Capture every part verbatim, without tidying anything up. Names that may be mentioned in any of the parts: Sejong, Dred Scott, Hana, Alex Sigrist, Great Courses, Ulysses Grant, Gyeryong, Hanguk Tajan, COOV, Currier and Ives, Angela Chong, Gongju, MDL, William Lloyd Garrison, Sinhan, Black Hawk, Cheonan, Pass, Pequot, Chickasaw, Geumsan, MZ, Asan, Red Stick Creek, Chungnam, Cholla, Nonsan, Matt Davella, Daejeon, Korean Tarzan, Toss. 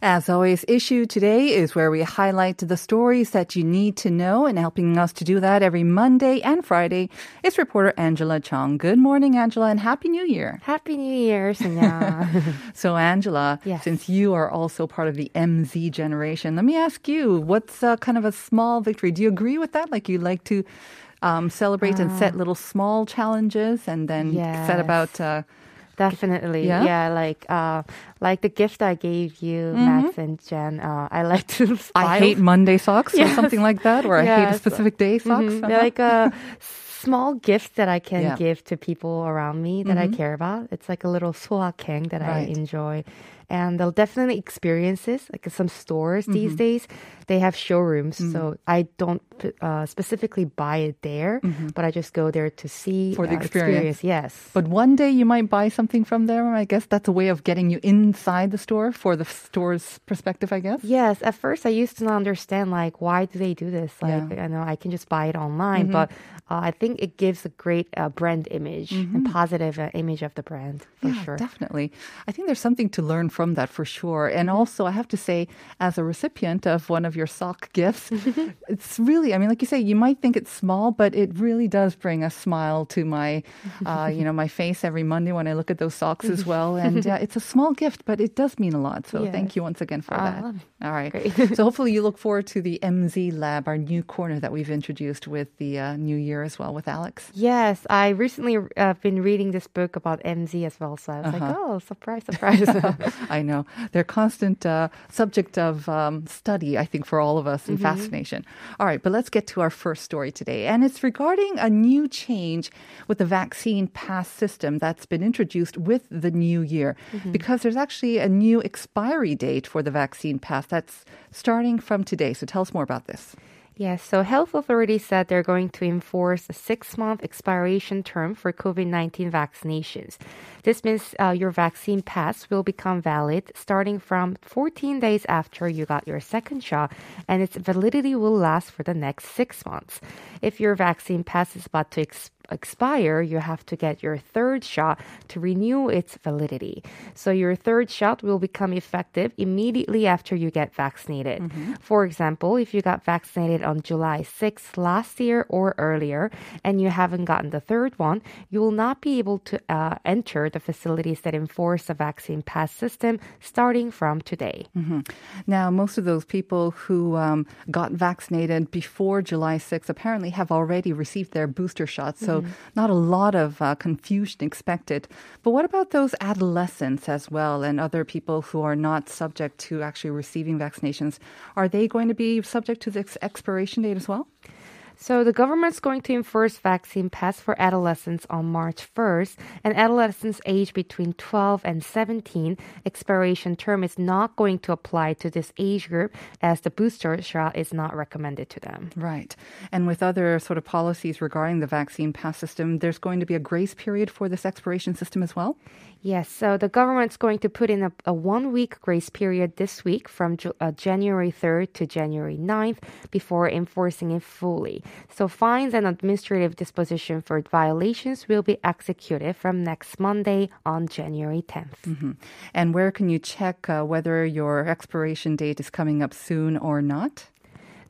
As always, Issue Today is where we highlight the stories that you need to know, and helping us to do that every Monday and Friday is reporter Angela Chong. Good morning, Angela, and Happy New Year. Happy New Year, Sinhan. So, Angela, yes. Since you are also part of the M Z generation, let me ask you, what's uh, kind of a small victory? Do you agree with that? Like, you like to um, celebrate uh, and set little small challenges and then yes. set about... Uh, Definitely, yeah. yeah like, uh, like the gift I gave you, mm-hmm. Max and Jen. Uh, I like to. Smile. I hate Monday socks yes. or something like that, or yes. I hate a specific day socks. Mm-hmm. They're like a small gift that I can yeah. give to people around me that mm-hmm. I care about. It's like a little soakeng that right. I enjoy. And they'll definitely experiences, like some stores mm-hmm. these days, they have showrooms. Mm-hmm. So I don't uh, specifically buy it there, mm-hmm. but I just go there to see. For the uh, experience. experience. Yes. But one day you might buy something from there. I guess that's a way of getting you inside the store for the store's perspective, I guess. Yes. At first, I used to not understand, like, why do they do this? Like, yeah. I know I can just buy it online, mm-hmm. but uh, I think it gives a great uh, brand image mm-hmm. and positive uh, image of the brand, for yeah, sure. Definitely. I think there's something to learn from from that for sure. And also, I have to say, as a recipient of one of your sock gifts, it's really, I mean, like you say, you might think it's small, but it really does bring a smile to my, uh, you know, my face every Monday when I look at those socks as well. And uh, it's a small gift, but it does mean a lot. So yes. thank you once again for uh, that. All right. Great. So hopefully you look forward to the M Z Lab, our new corner that we've introduced with the uh, new year as well with Alex. Yes. I recently uh, been reading this book about M Z as well. So I was uh-huh. like, oh, surprise, surprise. I know. They're constant uh, subject of um, study, I think, for all of us and mm-hmm. fascination. All right, but let's get to our first story today. And it's regarding a new change with the vaccine pass system that's been introduced with the new year, mm-hmm. because there's actually a new expiry date for the vaccine pass that's starting from today. So tell us more about this. Yes, so health authorities said they're going to enforce a six-month expiration term for covid nineteen vaccinations. This means uh, your vaccine pass will become valid starting from fourteen days after you got your second shot, and its validity will last for the next six months. If your vaccine pass is about to expire, expire, you have to get your third shot to renew its validity. So your third shot will become effective immediately after you get vaccinated. Mm-hmm. For example, if you got vaccinated on July sixth last year or earlier, and you haven't gotten the third one, you will not be able to uh, enter the facilities that enforce the vaccine pass system starting from today. Mm-hmm. Now, most of those people who um, got vaccinated before July sixth apparently have already received their booster shots. So So not a lot of uh, confusion expected. But what about those adolescents as well and other people who are not subject to actually receiving vaccinations? Are they going to be subject to this expiration date as well? So the government's going to enforce vaccine pass for adolescents on March first, and adolescents aged between twelve and seventeen, expiration term is not going to apply to this age group as the booster shot is not recommended to them. Right. And with other sort of policies regarding the vaccine pass system, there's going to be a grace period for this expiration system as well? Yes, so the government's going to put in a, a one-week grace period this week from ju- uh, January third to January ninth before enforcing it fully. So fines and administrative disposition for violations will be executed from next Monday on January tenth. Mm-hmm. And where can you check uh, whether your expiration date is coming up soon or not?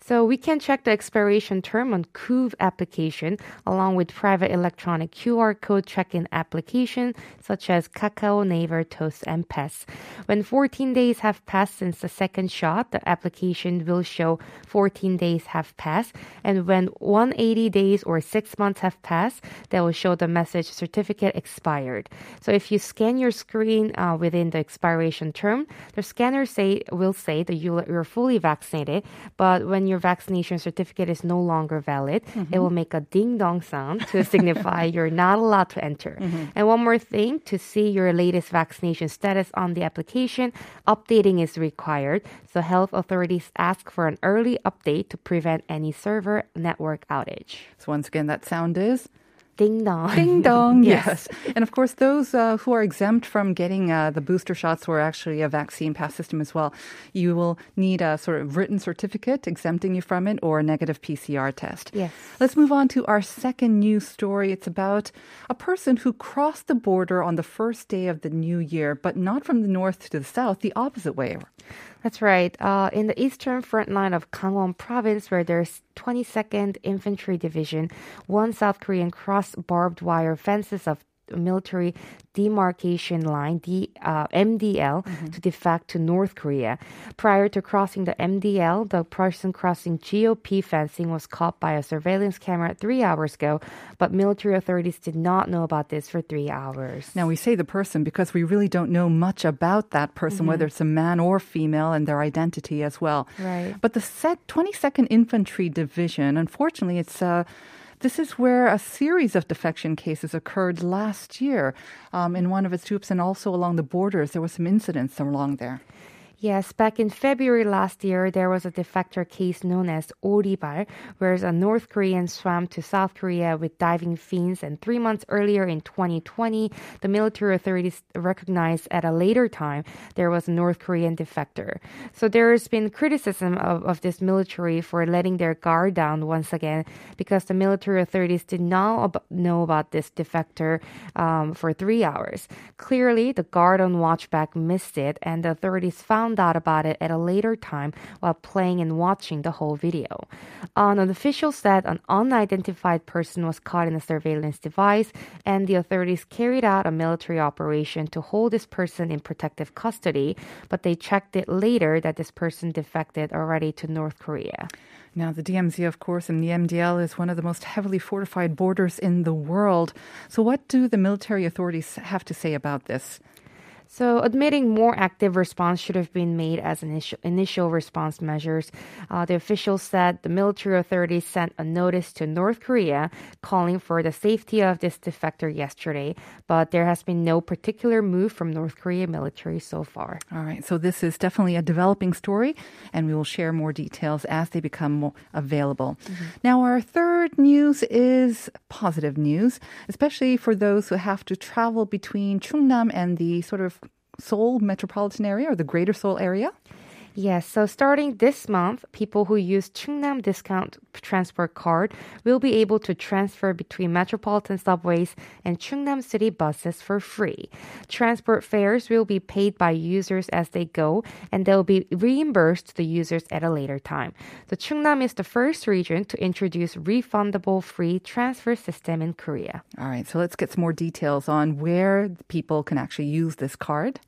So we can check the expiration term on COOV application along with private electronic Q R code check-in application such as Kakao, Naver, Toss, and Pass. When fourteen days have passed since the second shot, the application will show fourteen days have passed. And when one hundred eighty days or six months have passed, that will show the message certificate expired. So if you scan your screen uh, within the expiration term, the scanner say will say that you, you're fully vaccinated. But when when your vaccination certificate is no longer valid, mm-hmm. it will make a ding-dong sound to signify you're not allowed to enter. Mm-hmm. And one more thing, to see your latest vaccination status on the application, updating is required. So health authorities ask for an early update to prevent any server network outage. So once again, that sound is... Ding dong. Ding dong, yes. yes. And of course, those uh, who are exempt from getting uh, the booster shots or actually a vaccine pass system as well, you will need a sort of written certificate exempting you from it or a negative P C R test. Yes. Let's move on to our second news story. It's about a person who crossed the border on the first day of the new year, but not from the north to the south, the opposite way. That's right. Uh, in the eastern front line of Gangwon province, where there's twenty-second Infantry Division, one South Korean crossed barbed wire fences of military demarcation line, the uh, M D L, mm-hmm. to defect to North Korea. Prior to crossing the M D L, the person crossing G O P fencing was caught by a surveillance camera three hours ago, but military authorities did not know about this for three hours. Now, we say the person because we really don't know much about that person, mm-hmm. whether it's a man or female, and their identity as well. Right. But the twenty-second Infantry Division, unfortunately, it's... Uh, This is where a series of defection cases occurred last year um, in one of its troops, and also along the borders. There were some incidents along there. Yes, back in February last year, there was a defector case known as Oribal, where a North Korean swam to South Korea with diving fins, and three months earlier in twenty twenty, the military authorities recognized at a later time there was a North Korean defector. So there's been criticism of, of this military for letting their guard down once again, because the military authorities did not know about this defector um, for three hours. Clearly, the guard on watchback missed it, and the authorities found out about it at a later time while playing and watching the whole video. An official said an unidentified person was caught in a surveillance device, and the authorities carried out a military operation to hold this person in protective custody, but they checked it later that this person defected already to North Korea. Now, the D M Z, of course, and the M D L is one of the most heavily fortified borders in the world. So what do the military authorities have to say about this? So admitting more active response should have been made as initial, initial response measures. Uh, the officials said the military authorities sent a notice to North Korea calling for the safety of this defector yesterday, but there has been no particular move from North Korea military so far. All right, so this is definitely a developing story, and we will share more details as they become more available. Mm-hmm. Now, our third news is positive news, especially for those who have to travel between Chungnam and the sort of Seoul metropolitan area or the greater Seoul area? Yes, so starting this month, people who use Chungnam discount transport card will be able to transfer between metropolitan subways and Chungnam city buses for free. Transport fares will be paid by users as they go, and they'll be reimbursed to the users at a later time. So Chungnam is the first region to introduce refundable free transfer system in Korea. All right, so let's get some more details on where people can actually use this card.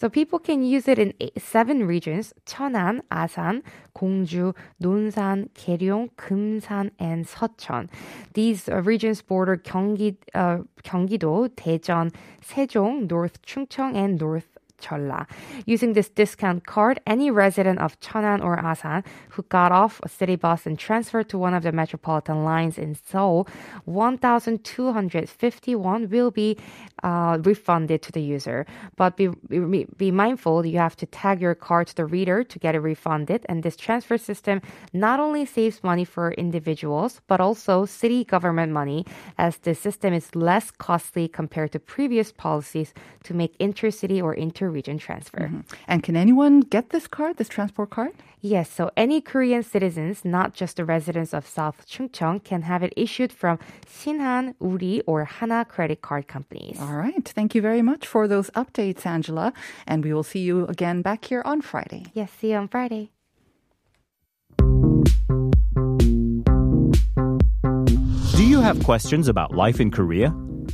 So people can use it in eight, seven regions: Cheonan, Asan, Gongju, Nonsan, Gyeryong, Geumsan, and Seocheon. These uh, regions border Gyeonggi, uh, Gyeonggi-do, Daejeon, Sejong, North Chungcheong, and North Cholla. Using this discount card, any resident of Cheonan or Asan who got off a city bus and transferred to one of the metropolitan lines in Seoul, one thousand two hundred fifty won will be uh, refunded to the user. But be, be, be mindful, you have to tag your card to the reader to get it refunded. And this transfer system not only saves money for individuals, but also city government money, as the system is less costly compared to previous policies to make intercity or inter region transfer. Mm-hmm. And can anyone get this card, this transport card? Yes, so any Korean citizens, not just the residents of South Chungcheong, can have it issued from Sinhan, Woori, or Hana credit card companies. All right. Thank you very much for those updates, Angela. And we will see you again back here on Friday. Yes, see you on Friday. Do you have questions about life in Korea?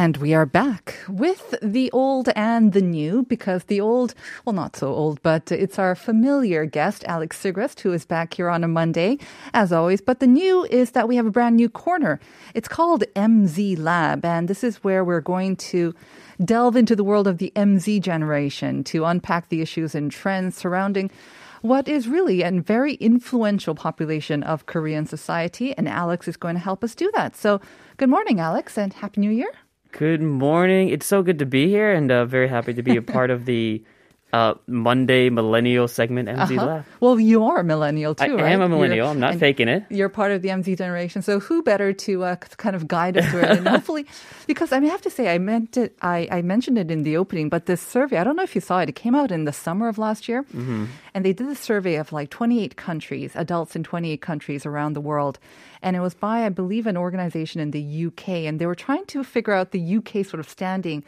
And we are back with the old and the new, because the old, well, not so old, but it's our familiar guest, Alex Sigrist, who is back here on a Monday, as always. But the new is that we have a brand new corner. It's called M Z Lab, and this is where we're going to delve into the world of the M Z generation to unpack the issues and trends surrounding what is really a very influential population of Korean society, and Alex is going to help us do that. So good morning, Alex, and Happy New Year. Good morning. It's so good to be here, and uh, very happy to be a part of the uh, Monday Millennial segment, M Z uh-huh. Lab. Well, you are a millennial too, I right? I am a millennial. You're, I'm not faking it. You're part of the M Z generation, so who better to uh, kind of guide us through it? And hopefully, because I have to say, I meant it. I, I mentioned it in the opening, but this survey, I don't know if you saw it, it came out in the summer of last year, mm-hmm. and they did a survey of like twenty-eight countries, adults in twenty-eight countries around the world. And it was by, I believe, an organization in the U K. And they were trying to figure out the U K sort of standing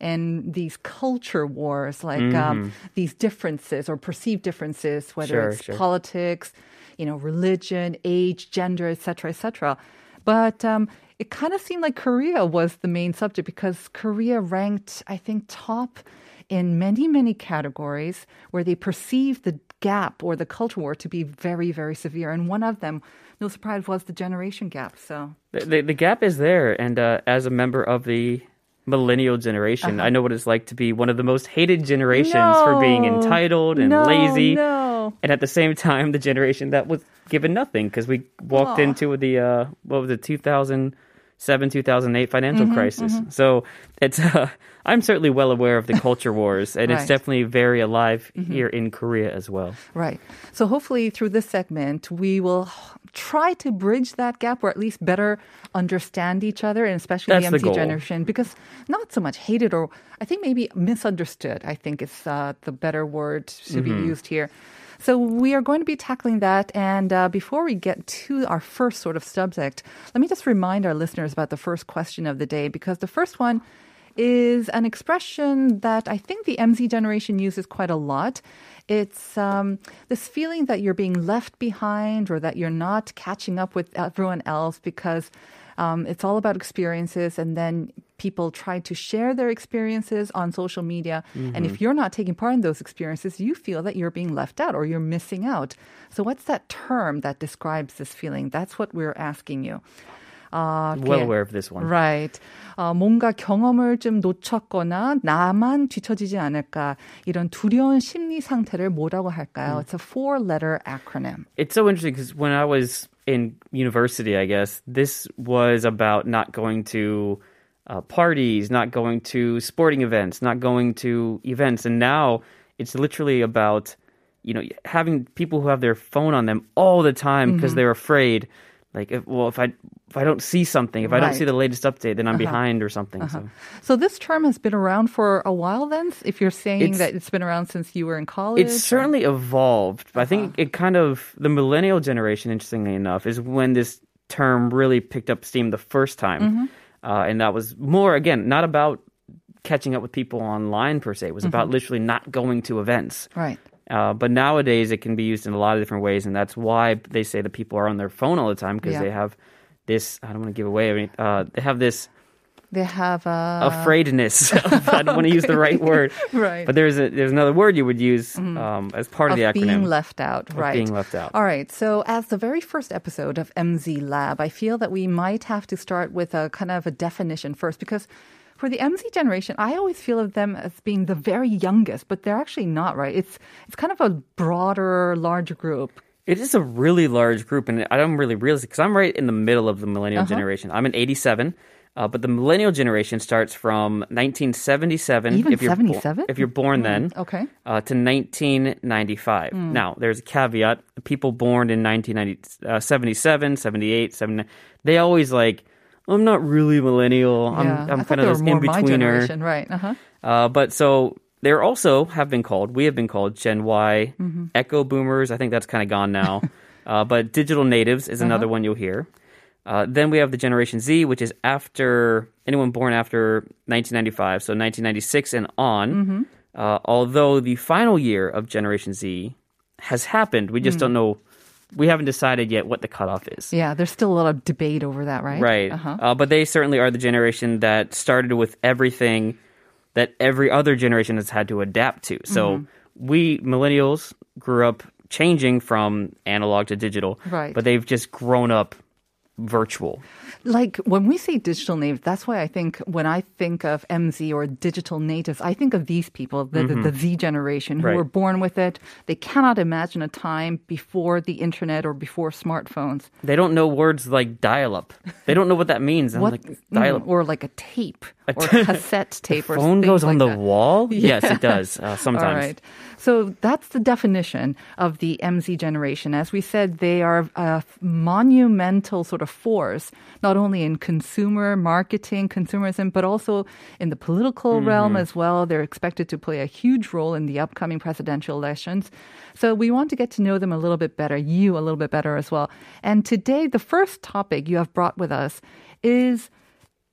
in these culture wars, like mm-hmm. um, these differences or perceived differences, whether sure, it's sure. politics, you know, religion, age, gender, et cetera, et cetera. But um, it kind of seemed like Korea was the main subject, because Korea ranked, I think, top in many, many categories where they perceived the gap or the culture war to be very, very severe. And one of them, no surprise, was the generation gap. So the, the, the gap is there. And uh, as a member of the millennial generation, uh-huh. I know what it's like to be one of the most hated generations no, for being entitled and no, lazy. No. And at the same time, the generation that was given nothing, because we walked Aww. into the, uh, what was it, two thousand seven, two thousand eight financial mm-hmm, crisis. Mm-hmm. So it's uh, I'm certainly well aware of the culture wars, and right. it's definitely very alive mm-hmm. here in Korea as well. Right. So hopefully through this segment, we will try to bridge that gap, or at least better understand each other, and especially That's the M Z generation, because not so much hated, or I think maybe misunderstood, I think is uh, the better word to mm-hmm. be used here. So we are going to be tackling that. And uh, before we get to our first sort of subject, let me just remind our listeners about the first question of the day, because the first one is an expression that I think the M Z generation uses quite a lot. It's um, this feeling that you're being left behind, or that you're not catching up with everyone else, because um, it's all about experiences, and then people try to share their experiences on social media. Mm-hmm. And if you're not taking part in those experiences, you feel that you're being left out, or you're missing out. So what's that term that describes this feeling? That's what we're asking you. Uh, okay. Well aware of this one. Right. 어, 뭔가 경험을 좀 놓쳤거나 나만 뒤처지지 않을까, 이런 두려운 심리 상태를 뭐라고 할까요? Mm. It's a four-letter acronym. It's so interesting, because when I was in university, I guess, this was about not going to uh, parties, not going to sporting events, not going to events. And now it's literally about, you know, having people who have their phone on them all the time because mm-hmm. they're afraid. Like, if, well, if I if I don't see something, if right. I don't see the latest update, then I'm uh-huh. behind or something. Uh-huh. So. so this term has been around for a while then, if you're saying it's, that it's been around since you were in college? It's certainly or? evolved. Uh-huh. I think it kind of, the millennial generation, interestingly enough, is when this term really picked up steam the first time. Mm-hmm. Uh, and that was more, again, not about catching up with people online per se. It was mm-hmm. about literally not going to events. Right. Uh, but nowadays, it can be used in a lot of different ways, and that's why they say that people are on their phone all the time, because yeah. they have this, I don't want to give away, I mean, uh, they have this They have a... afraidness. Of, I don't okay. want to use the right word. Right. But there's a, there's another word you would use mm. um, as part of, of the acronym. Being left out. Right. Being left out. All right. So as the very first episode of M Z Lab, I feel that we might have to start with a kind of a definition first, because for the M Z generation, I always feel of them as being the very youngest, but they're actually not, right? It's it's kind of a broader, larger group. It is a really large group, and I don't really realize it, because I'm right in the middle of the millennial uh-huh. generation. I'm an eighty-seven, uh, but the millennial generation starts from nineteen seventy-seven. Even if you're seventy-seven? Bo- if you're born mm, then, okay, uh, to nineteen ninety-five. Mm. Now, there's a caveat. People born in nineteen seventy-seven, uh, seventy-eight, seventy-nine, they always like, I'm not really millennial. Yeah. I'm, I'm kind of this in-betweener. Right. Uh-huh. Uh, but so they're also have been called, we have been called Gen Y, mm-hmm. Echo Boomers. I think that's kind of gone now. uh, but Digital Natives is uh-huh. another one you'll hear. Uh, then we have the Generation Z, which is after anyone born after nineteen ninety-five, so nineteen ninety-six and on. Mm-hmm. Uh, although the final year of Generation Z has happened. We just mm. don't know we haven't decided yet what the cutoff is. Yeah, there's still a lot of debate over that, right? Right. Uh-huh. Uh, but they certainly are the generation that started with everything that every other generation has had to adapt to. So mm-hmm. we millennials grew up changing from analog to digital, right. but they've just grown up virtual. Like when we say digital native, that's why I think when I think of M Z or digital natives, I think of these people, the, mm-hmm. the, the Z generation who right. were born with it. They cannot imagine a time before the internet or before smartphones. They don't know words like dial-up. They don't know what that means. I'm what, like, dial-up. Or like a tape a t- or a cassette tape. Or phone goes on like the that. Wall? Yeah. Yes, it does uh, sometimes. All right. So that's the definition of the M Z generation. As we said, they are a monumental sort of force, not only in consumer marketing, consumerism, but also in the political mm-hmm. realm as well. They're expected to play a huge role in the upcoming presidential elections. So we want to get to know them a little bit better, you a little bit better as well. And today, the first topic you have brought with us is,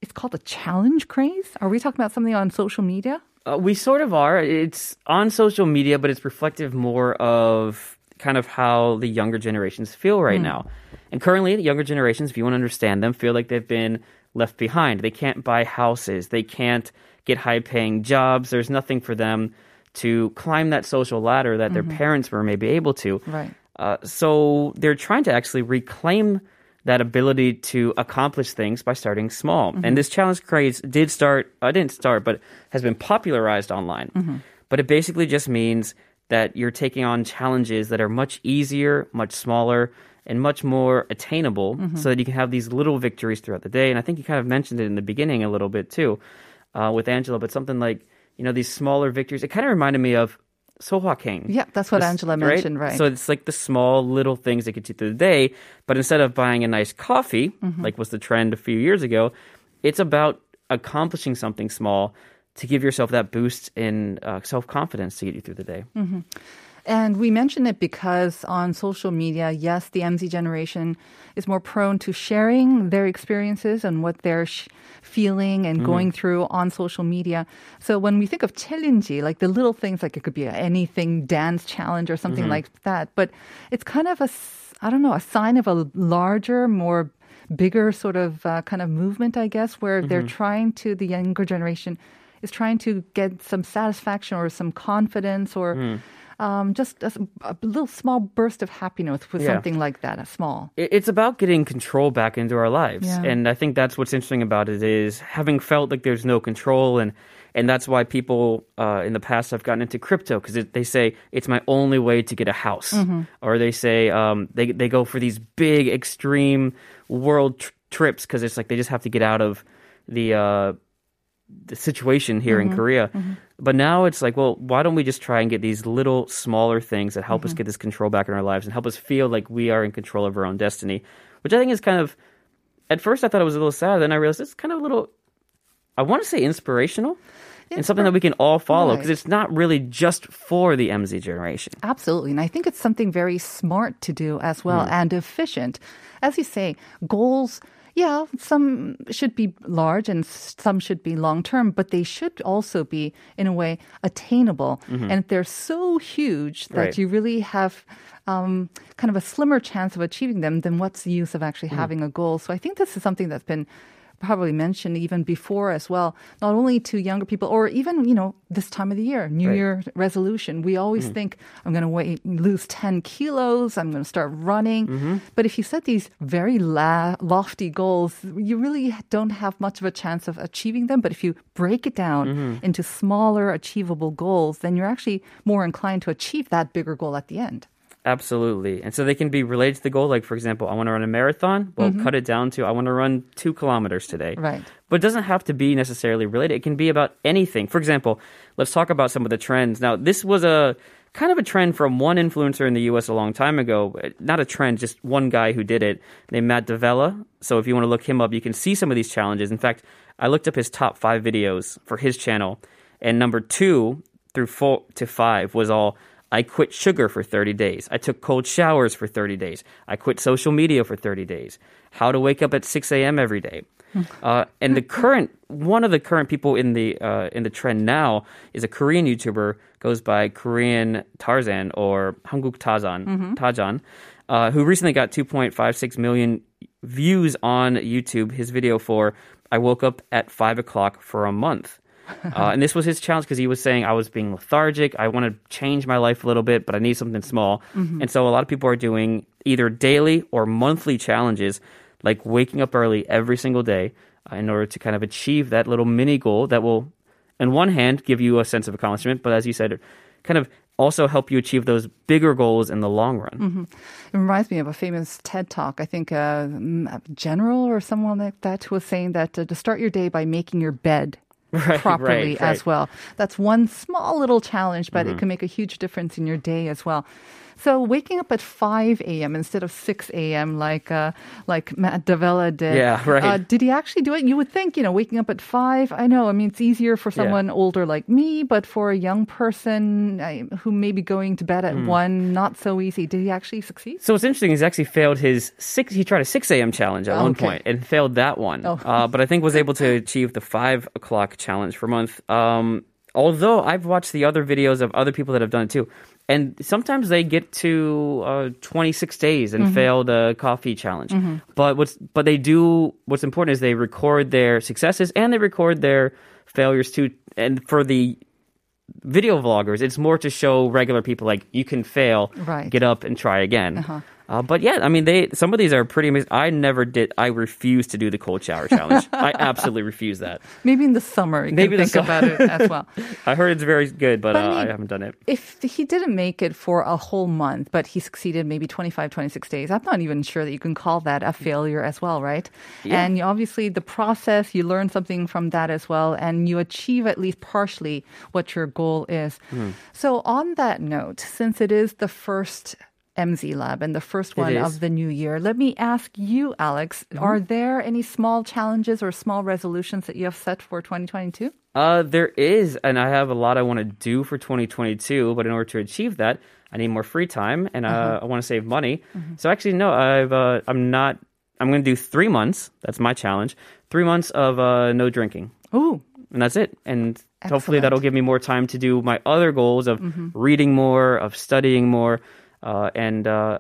it's called the challenge craze. Are we talking about something on social media? Uh, we sort of are. It's on social media, but it's reflective more of kind of how the younger generations feel right mm. now. And currently, the younger generations, if you want to understand them, feel like they've been left behind. They can't buy houses. They can't get high-paying jobs. There's nothing for them to climb that social ladder that mm-hmm. their parents were maybe able to. Right. Uh, so they're trying to actually reclaim that ability to accomplish things by starting small. Mm-hmm. And this challenge craze did start, uh, didn't start, but has been popularized online. Mm-hmm. But it basically just means that you're taking on challenges that are much easier, much smaller, and much more attainable mm-hmm. so that you can have these little victories throughout the day. And I think you kind of mentioned it in the beginning a little bit too uh, with Angela, but something like, you know, these smaller victories. It kind of reminded me of Sohwa King. Yeah, that's what this, Angela mentioned, right? right? So it's like the small little things that get you through the day. But instead of buying a nice coffee, mm-hmm. like was the trend a few years ago, it's about accomplishing something small to give yourself that boost in uh, self-confidence to get you through the day. Mm-hmm. And we mention it because on social media, yes, the M Z generation is more prone to sharing their experiences and what they're sh- feeling and mm-hmm. going through on social media. So when we think of challenge, like the little things, like it could be an anything dance challenge or something mm-hmm. like that. But it's kind of a, I don't know, a sign of a larger, more bigger sort of uh, kind of movement, I guess, where mm-hmm. they're trying to, the younger generation is trying to get some satisfaction or some confidence or... Mm. Um, just a, a little small burst of happiness with yeah. something like that, a small. It's about getting control back into our lives. Yeah. And I think that's what's interesting about it is having felt like there's no control. And, and that's why people uh, in the past have gotten into crypto because they say it's my only way to get a house. Mm-hmm. Or they say um, they, they go for these big, extreme world tr- trips because it's like they just have to get out of the... Uh, the situation here mm-hmm. in Korea. Mm-hmm. But now it's like, well, why don't we just try and get these little smaller things that help mm-hmm. us get this control back in our lives and help us feel like we are in control of our own destiny, which I think is kind of, at first I thought it was a little sad, then I realized it's kind of a little, I want to say inspirational. And something that we can all follow because right. it's not really just for the M Z generation. Absolutely. And I think it's something very smart to do as well mm. and efficient. As you say, goals, yeah, some should be large and some should be long-term, but they should also be, in a way, attainable. Mm-hmm. And they're so huge that right. you really have um, kind of a slimmer chance of achieving them than what's the use of actually mm. having a goal. So I think this is something that's been probably mentioned even before as well, not only to younger people or even, you know, this time of the year, New right. Year resolution. We always mm. think, I'm going to weigh, lose ten kilos, I'm going to start running. Mm-hmm. But if you set these very la- lofty goals, you really don't have much of a chance of achieving them. But if you break it down mm-hmm. into smaller, achievable goals, then you're actually more inclined to achieve that bigger goal at the end. Absolutely. And so they can be related to the goal. Like, for example, I want to run a marathon. Well, mm-hmm. cut it down to I want to run two kilometers today. Right. But it doesn't have to be necessarily related. It can be about anything. For example, let's talk about some of the trends. Now, this was a kind of a trend from one influencer in the U S a long time ago. Not a trend, just one guy who did it, named Matt Davella. So if you want to look him up, you can see some of these challenges. In fact, I looked up his top five videos for his channel. And number two through four to five was all... I quit sugar for thirty days. I took cold showers for thirty days. I quit social media for thirty days. How to wake up at six a.m. every day. Uh, and the current, one of the current people in the uh, in the trend now is a Korean YouTuber, goes by Korean Tarzan or Hanguk Tajan. Mm-hmm. Tajan. uh, who recently got two point five six million views on YouTube, his video for I Woke Up at five o'clock for a Month. Uh, and this was his challenge because he was saying, I was being lethargic. I want to change my life a little bit, but I need something small. Mm-hmm. And so a lot of people are doing either daily or monthly challenges, like waking up early every single day uh, in order to kind of achieve that little mini goal that will, on one hand, give you a sense of accomplishment, but as you said, kind of also help you achieve those bigger goals in the long run. Mm-hmm. It reminds me of a famous TED Talk. I think a uh, general or someone like that was saying that uh, to start your day by making your bed. Right, properly right, right. as well. That's one small little challenge, but mm-hmm. it can make a huge difference in your day as well. So waking up at five a.m. instead of six a.m. like uh, like Matt Davella did. Yeah, right. Uh, did he actually do it? You would think, you know, waking up at five, I know, I mean, it's easier for someone yeah. older like me, but for a young person I, who may be going to bed at mm. one, not so easy. Did he actually succeed? So what's interesting is he actually failed his six, he tried a six a.m. challenge at oh, one okay. point and failed that one. Oh. Uh, but I think was able to achieve the five o'clock challenge for a month. Um, although I've watched the other videos of other people that have done it too. And sometimes they get to uh, twenty-six days and mm-hmm. fail the coffee challenge. Mm-hmm. But what's but they do what's important is they record their successes and they record their failures too. And for the video vloggers, it's more to show regular people like you can fail, right. get up and try again. Uh-huh. Uh, but yeah, I mean, they some of these are pretty amazing. I never did. I refuse to do the cold shower challenge. I absolutely refuse that. Maybe in the summer, you Maybe can think summer. about it as well. I heard it's very good, but, but uh, I, mean, I haven't done it. If he didn't make it for a whole month, but he succeeded maybe twenty-five, twenty-six days, I'm not even sure that you can call that a failure as well, right? Yeah. And you, obviously, the process, you learn something from that as well, and you achieve at least partially what your goal is. Mm. So on that note, since it is the first M Z Lab and the first one of the new year. Let me ask you, Alex, mm-hmm. are there any small challenges or small resolutions that you have set for twenty twenty-two? Uh, there is, and I have a lot I want to do for twenty twenty-two, but in order to achieve that, I need more free time and uh, mm-hmm. I want to save money. Mm-hmm. So actually, no, I've, uh, I'm not, I'm going to do three months. That's my challenge. Three months of uh, no drinking. Ooh. And that's it. And Excellent. hopefully that'll give me more time to do my other goals of mm-hmm. reading more, of studying more. Uh, and uh,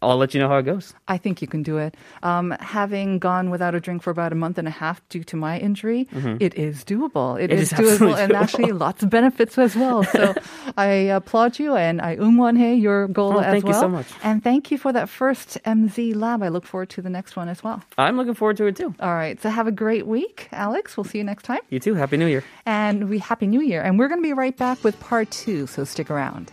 I'll let you know how it goes. I think you can do it. Um, having gone without a drink for about a month and a half due to my injury, mm-hmm. it is doable. It, it is, is doable, and doable. actually lots of benefits as well. So I applaud you, and I 응원해 your goal oh, as thank well. Thank you so much. And thank you for that first M Z Lab. I look forward to the next one as well. I'm looking forward to it too. All right. So have a great week, Alex. We'll see you next time. You too. Happy New Year. And we Happy New Year. And we're going to be right back with part two, so stick around.